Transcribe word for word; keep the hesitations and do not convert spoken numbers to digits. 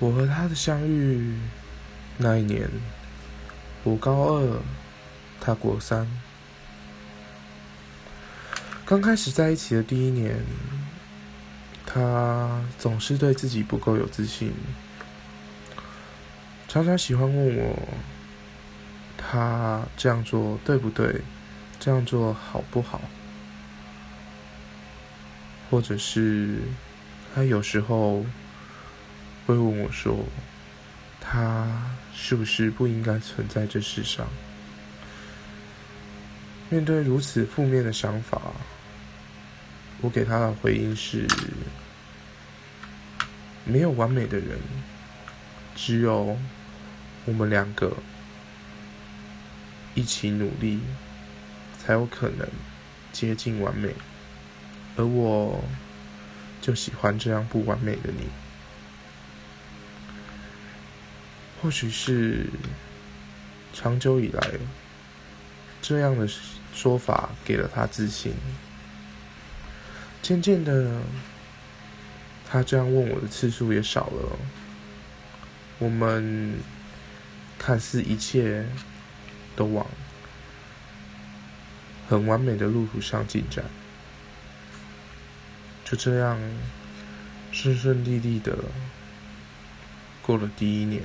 我和他的相遇那一年，我高二，他国三。刚开始在一起的第一年，他总是对自己不够有自信，常常喜欢问我，他这样做对不对，这样做好不好，或者是他有时候会问我说，他是不是不应该存在这世上。面对如此负面的想法，我给他的回应是，没有完美的人，只有我们两个一起努力，才有可能接近完美，而我就喜欢这样不完美的你。或许是长久以来，这样的说法给了他自信。渐渐的，他这样问我的次数也少了，我们看似一切都往很完美的路途上进展，就这样顺顺利利的过了第一年。